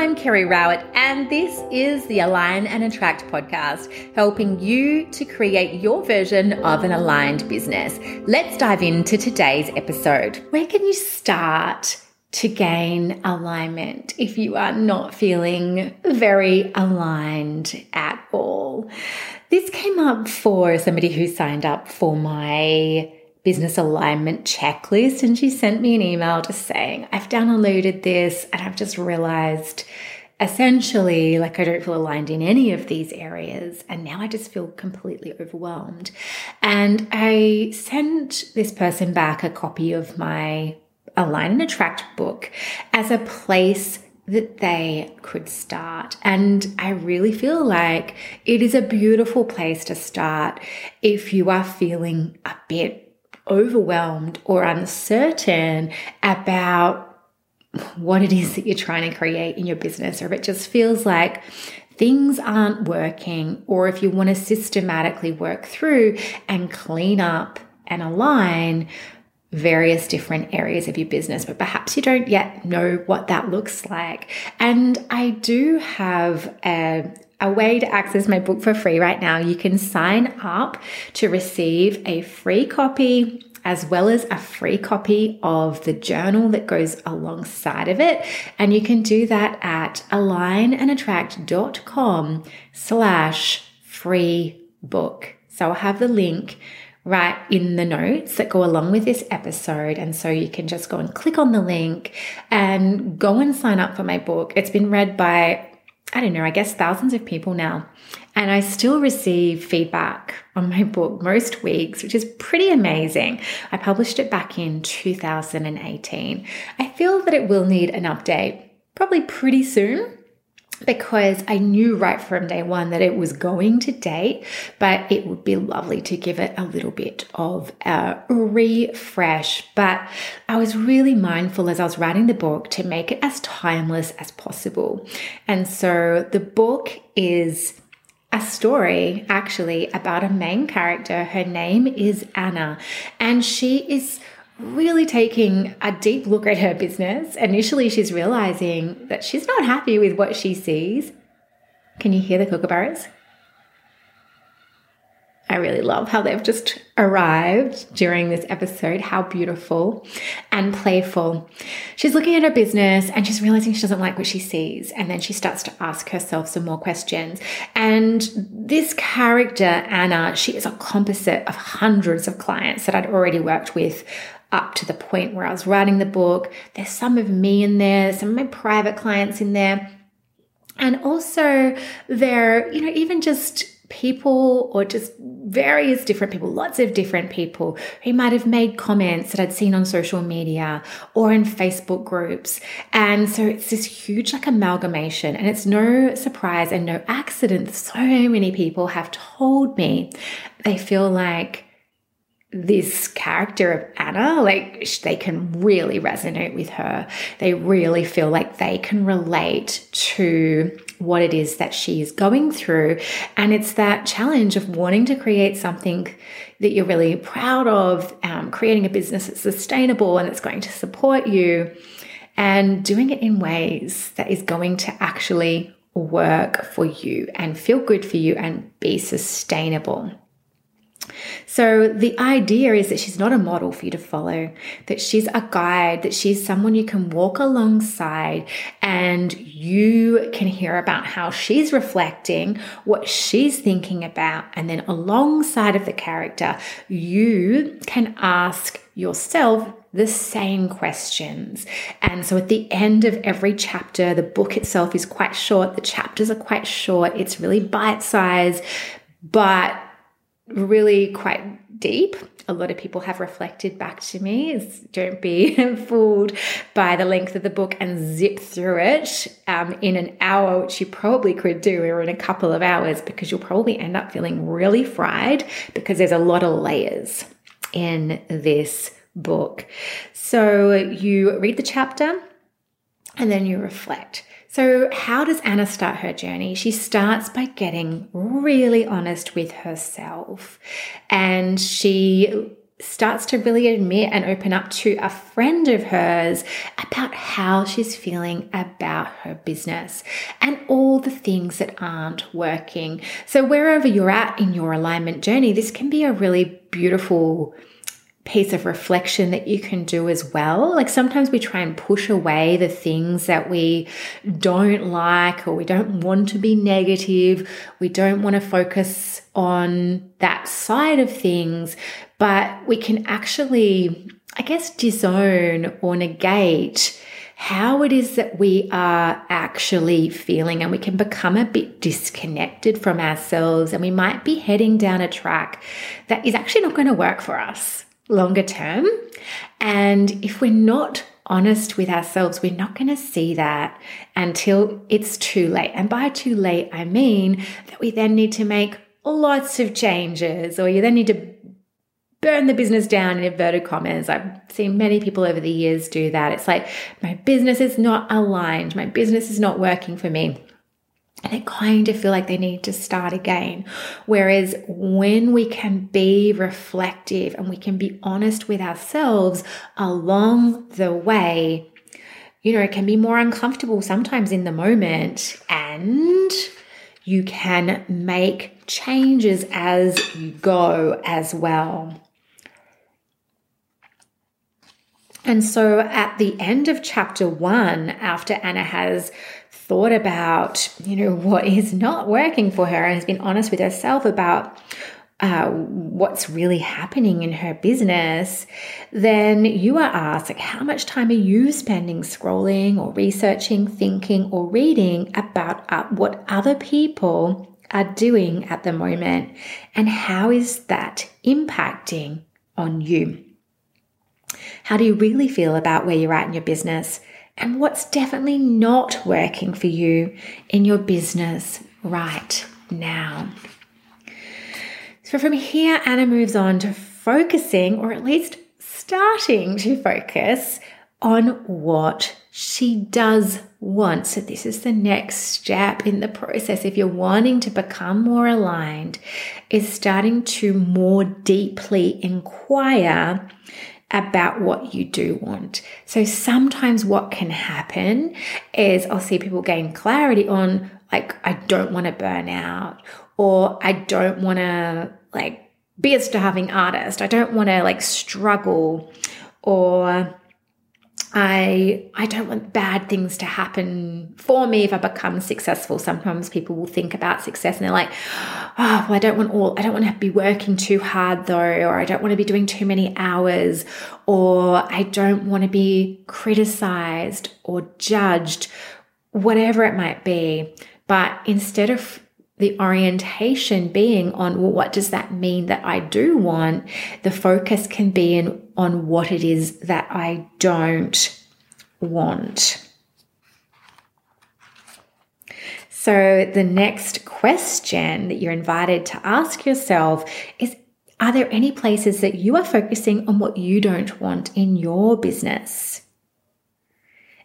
I'm Kerry Rowett, and this is the Align and Attract podcast, helping you to create your version of an aligned business. Let's dive into today's episode. Where can you start to gain alignment if you are not feeling very aligned at all? This came up for somebody who signed up for my business alignment checklist, and she sent me an email just saying, I've downloaded this and I've just realized essentially like I don't feel aligned in any of these areas, and now I just feel completely overwhelmed. And I sent this person back a copy of my Align and Attract book as a place that they could start. And I really feel like it is a beautiful place to start if you are feeling a bit overwhelmed or uncertain about what it is that you're trying to create in your business, or if it just feels like things aren't working, or if you want to systematically work through and clean up and align various different areas of your business, but perhaps you don't yet know what that looks like. And I do have a way to access my book for free right now. You can sign up to receive a free copy, as well as a free copy of the journal that goes alongside of it. And you can do that at alignandattract.com/free book. So I'll have the link right in the notes that go along with this episode. And so you can just go and click on the link and go and sign up for my book. It's been read by thousands of people now. And I still receive feedback on my book most weeks, which is pretty amazing. I published it back in 2018. I feel that it will need an update probably pretty soon, because I knew right from day one that it was going to date, but it would be lovely to give it a little bit of a refresh. But I was really mindful as I was writing the book to make it as timeless as possible. And so the book is a story actually about a main character. Her name is Anna, and she is really taking a deep look at her business. Initially, she's realizing that she's not happy with what she sees. Can you hear the kookaburras? I really love how they've just arrived during this episode. How beautiful and playful. She's looking at her business and she's realizing she doesn't like what she sees. And then she starts to ask herself some more questions. And this character, Anna, she is a composite of hundreds of clients that I'd already worked with up to the point where I was writing the book. There's some of me in there, some of my private clients in there. And also there, even just people or just various different people, lots of different people who might have made comments that I'd seen on social media or in Facebook groups. And so it's this huge amalgamation, and it's no surprise and no accident. So many people have told me they feel like this character of Anna, like they can really resonate with her. They really feel like they can relate to what it is that she is going through. And it's that challenge of wanting to create something that you're really proud of, creating a business that's sustainable and that's going to support you, and doing it in ways that is going to actually work for you and feel good for you and be sustainable. So the idea is that she's not a model for you to follow, that she's a guide, that she's someone you can walk alongside, and you can hear about how she's reflecting, what she's thinking about. And then alongside of the character, you can ask yourself the same questions. And so at the end of every chapter, the book itself is quite short. The chapters are quite short. It's really bite-sized, but really quite deep. A lot of people have reflected back to me, is don't be fooled by the length of the book and zip through it in an hour, which you probably could do, or in a couple of hours, because you'll probably end up feeling really fried, because there's a lot of layers in this book. So you read the chapter and then you reflect. So how does Anna start her journey? She starts by getting really honest with herself, and she starts to really admit and open up to a friend of hers about how she's feeling about her business and all the things that aren't working. So wherever you're at in your alignment journey, this can be a really beautiful piece of reflection that you can do as well. Like sometimes we try and push away the things that we don't like, or we don't want to be negative. We don't want to focus on that side of things, but we can actually, I guess, disown or negate how it is that we are actually feeling, and we can become a bit disconnected from ourselves, and we might be heading down a track that is actually not going to work for us longer term. And if we're not honest with ourselves, we're not going to see that until it's too late. And by too late, I mean that we then need to make lots of changes, or you then need to burn the business down, in inverted commas. I've seen many people over the years do that. It's like, my business is not aligned. My business is not working for me. And they kind of feel like they need to start again. Whereas when we can be reflective and we can be honest with ourselves along the way, you know, it can be more uncomfortable sometimes in the moment, and you can make changes as you go as well. And so at the end of chapter 1, after Anna has thought about, you know, what is not working for her and has been honest with herself about what's really happening in her business, then you are asked, like, how much time are you spending scrolling or researching, thinking or reading about what other people are doing at the moment, and how is that impacting on you? How do you really feel about where you're at in your business, and what's definitely not working for you in your business right now? So from here, Anna moves on to focusing, or at least starting to focus, on what she does want. So this is the next step in the process. If you're wanting to become more aligned, is starting to more deeply inquire about what you do want. So sometimes what can happen is I'll see people gain clarity on, like, I don't want to burn out, or I don't want to like be a starving artist. I don't want to like struggle, or I don't want bad things to happen for me if I become successful. Sometimes people will think about success and they're like, oh, well, I don't want to be working too hard though, or I don't want to be doing too many hours, or I don't want to be criticized or judged, whatever it might be. But instead of the orientation being on, well, what does that mean that I do want? The focus can be on what it is that I don't want. So the next question that you're invited to ask yourself is, are there any places that you are focusing on what you don't want in your business?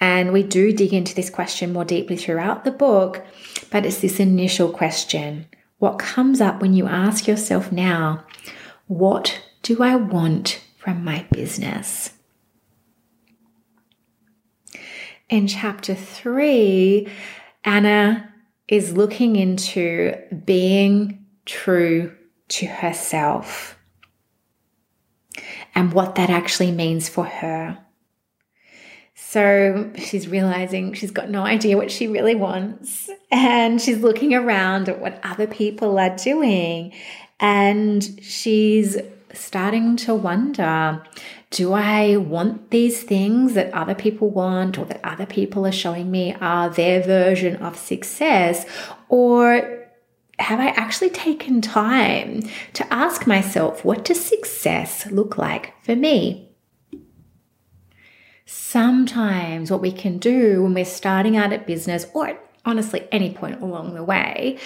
And we do dig into this question more deeply throughout the book, but it's this initial question. What comes up when you ask yourself now, what do I want from my business? In chapter 3, Anna is looking into being true to herself and what that actually means for her. So she's realizing she's got no idea what she really wants, and she's looking around at what other people are doing, and she's starting to wonder, do I want these things that other people want, or that other people are showing me are their version of success, or have I actually taken time to ask myself, what does success look like for me? Sometimes what we can do when we're starting out at business, or honestly any point along the way,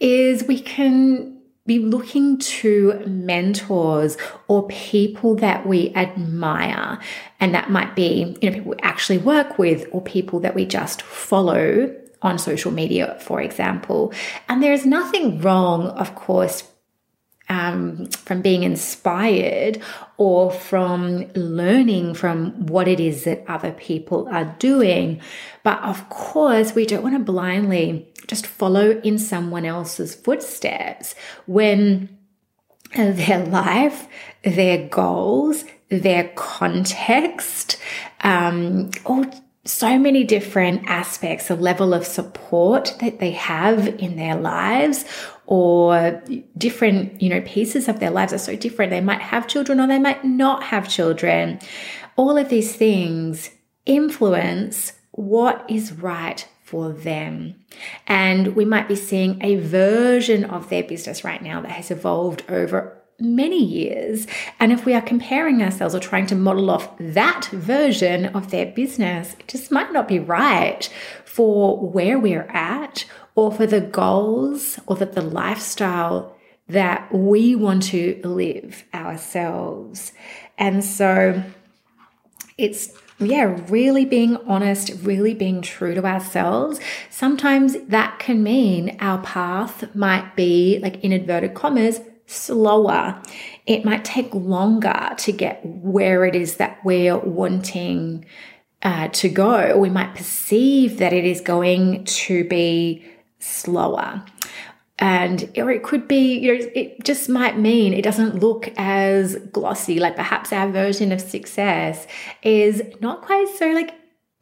is we can be looking to mentors or people that we admire. And that might be, you know, people we actually work with, or people that we just follow on social media, for example. And there is nothing wrong, of course, from being inspired or from learning from what it is that other people are doing. But of course, we don't want to blindly just follow in someone else's footsteps when their life, their goals, their context, all so many different aspects, the level of support that they have in their lives or different, pieces of their lives are so different. They might have children or they might not have children. All of these things influence what is right for them. And we might be seeing a version of their business right now that has evolved over many years. And if we are comparing ourselves or trying to model off that version of their business, it just might not be right for where we're at or for the goals or for the lifestyle that we want to live ourselves. And so it's really being honest, really being true to ourselves. Sometimes that can mean our path might be, like in inverted commas, slower. It might take longer to get where it is that we're wanting to go. We might perceive that it is going to be slower. Or it could be, it just might mean it doesn't look as glossy. Like perhaps our version of success is not quite so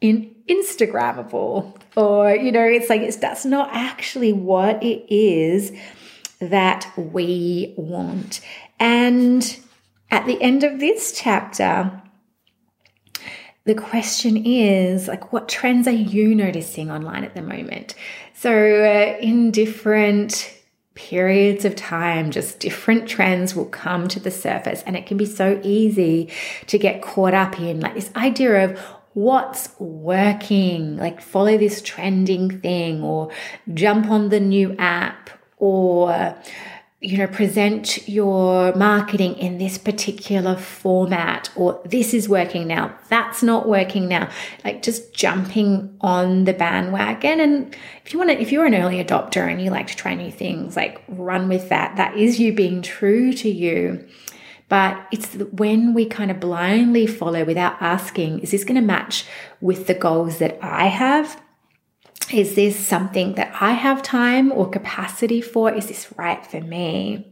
Instagrammable, or, that's not actually what it is that we want. And at the end of this chapter, the question is, what trends are you noticing online at the moment? So in different periods of time, just different trends will come to the surface, and it can be so easy to get caught up in this idea of what's working, follow this trending thing or jump on the new app, or present your marketing in this particular format, or this is working now, that's not working now. Just jumping on the bandwagon. And if you're an early adopter and you like to try new things, run with that. That is you being true to you. But it's when we kind of blindly follow without asking, is this going to match with the goals that I have? Is this something that I have time or capacity for? Is this right for me?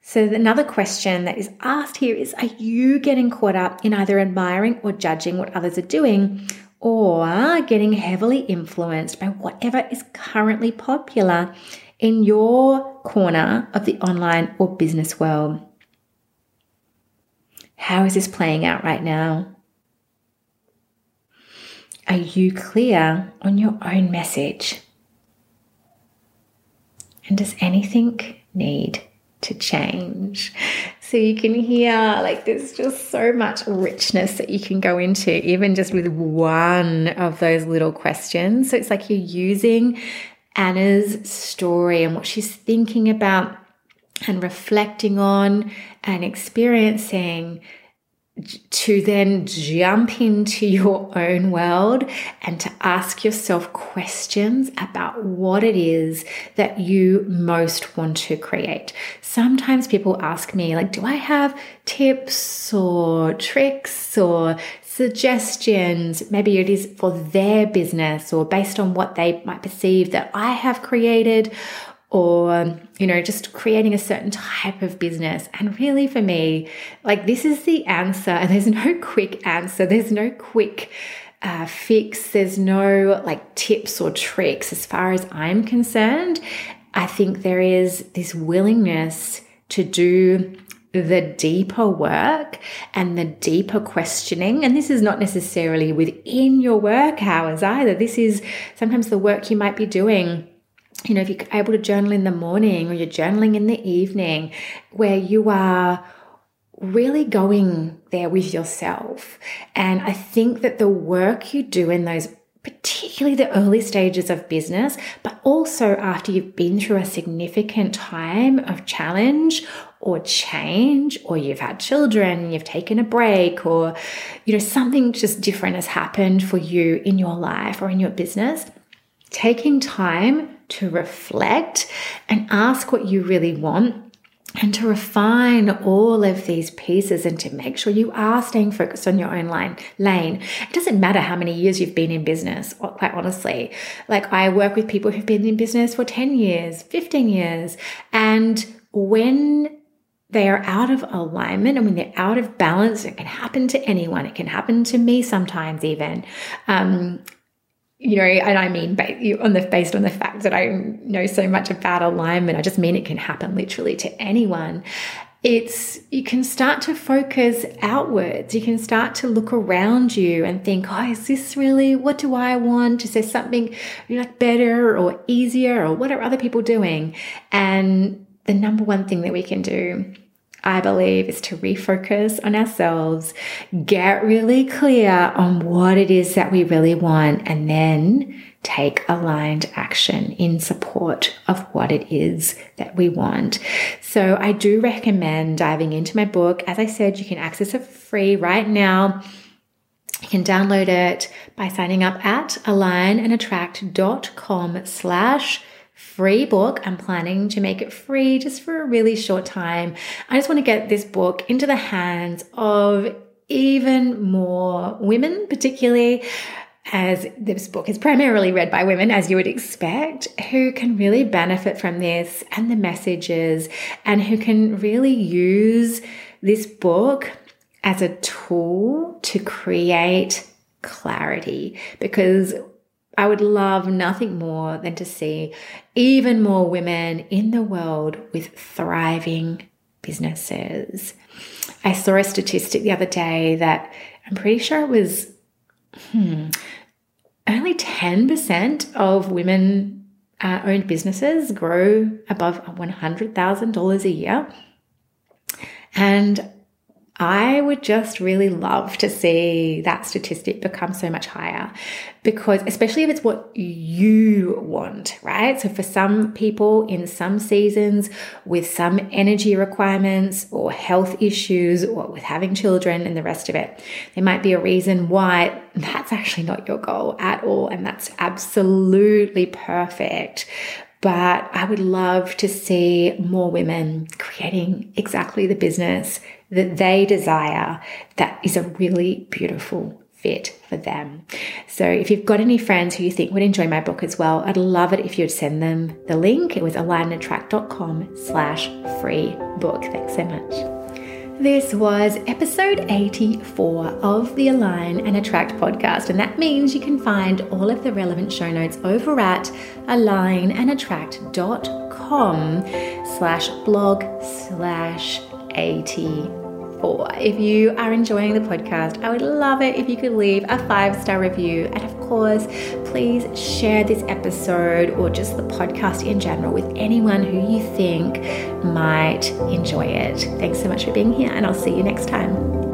So another question that is asked here is, are you getting caught up in either admiring or judging what others are doing, or getting heavily influenced by whatever is currently popular in your corner of the online or business world? How is this playing out right now? Are you clear on your own message? And does anything need to change? So you can hear there's just so much richness that you can go into, even just with one of those little questions. So it's you're using Anna's story and what she's thinking about and reflecting on and experiencing to then jump into your own world and to ask yourself questions about what it is that you most want to create. Sometimes people ask me, do I have tips or tricks or suggestions? Maybe it is for their business or based on what they might perceive that I have created, or, just creating a certain type of business. And really for me, this is the answer, and there's no quick answer. There's no quick fix. There's no tips or tricks as far as I'm concerned. I think there is this willingness to do the deeper work and the deeper questioning. And this is not necessarily within your work hours either. This is sometimes the work you might be doing. If you're able to journal in the morning or you're journaling in the evening, where you are really going there with yourself. And I think that the work you do in those, particularly the early stages of business, but also after you've been through a significant time of challenge or change, or you've had children, you've taken a break, or, something just different has happened for you in your life or in your business, taking time to reflect and ask what you really want and to refine all of these pieces and to make sure you are staying focused on your own lane. It doesn't matter how many years you've been in business, quite honestly. Like, I work with people who've been in business for 10 years, 15 years, and when they are out of alignment and when they're out of balance, it can happen to anyone. It can happen to me sometimes even. And I mean based on the fact that I know so much about alignment, I just mean it can happen literally to anyone. You can start to focus outwards. You can start to look around you and think, oh, is this really, what do I want? Is there something like better or easier, or what are other people doing? And the number one thing that we can do, I believe, is to refocus on ourselves, get really clear on what it is that we really want, and then take aligned action in support of what it is that we want. So I do recommend diving into my book. As I said, you can access it free right now. You can download it by signing up at alignandattract.com/free book. I'm planning to make it free just for a really short time. I just want to get this book into the hands of even more women, particularly as this book is primarily read by women, as you would expect, who can really benefit from this and the messages, and who can really use this book as a tool to create clarity, because I would love nothing more than to see even more women in the world with thriving businesses. I saw a statistic the other day that I'm pretty sure it was only 10% of women-owned businesses grow above $100,000 a year. And I would just really love to see that statistic become so much higher, because especially if it's what you want, right? So for some people in some seasons with some energy requirements or health issues or with having children and the rest of it, there might be a reason why that's actually not your goal at all. And that's absolutely perfect. But I would love to see more women creating exactly the business that they desire, that is a really beautiful fit for them. So if you've got any friends who you think would enjoy my book as well, I'd love it if you'd send them the link. It was alignandattract.com/free book. Thanks so much. This was episode 84 of the Align and Attract podcast, and that means you can find all of the relevant show notes over at alignandattract.com/blog/84. If you are enjoying the podcast, I would love it if you could leave a 5-star review, and of course, please share this episode or just the podcast in general with anyone who you think might enjoy it. Thanks so much for being here, and I'll see you next time.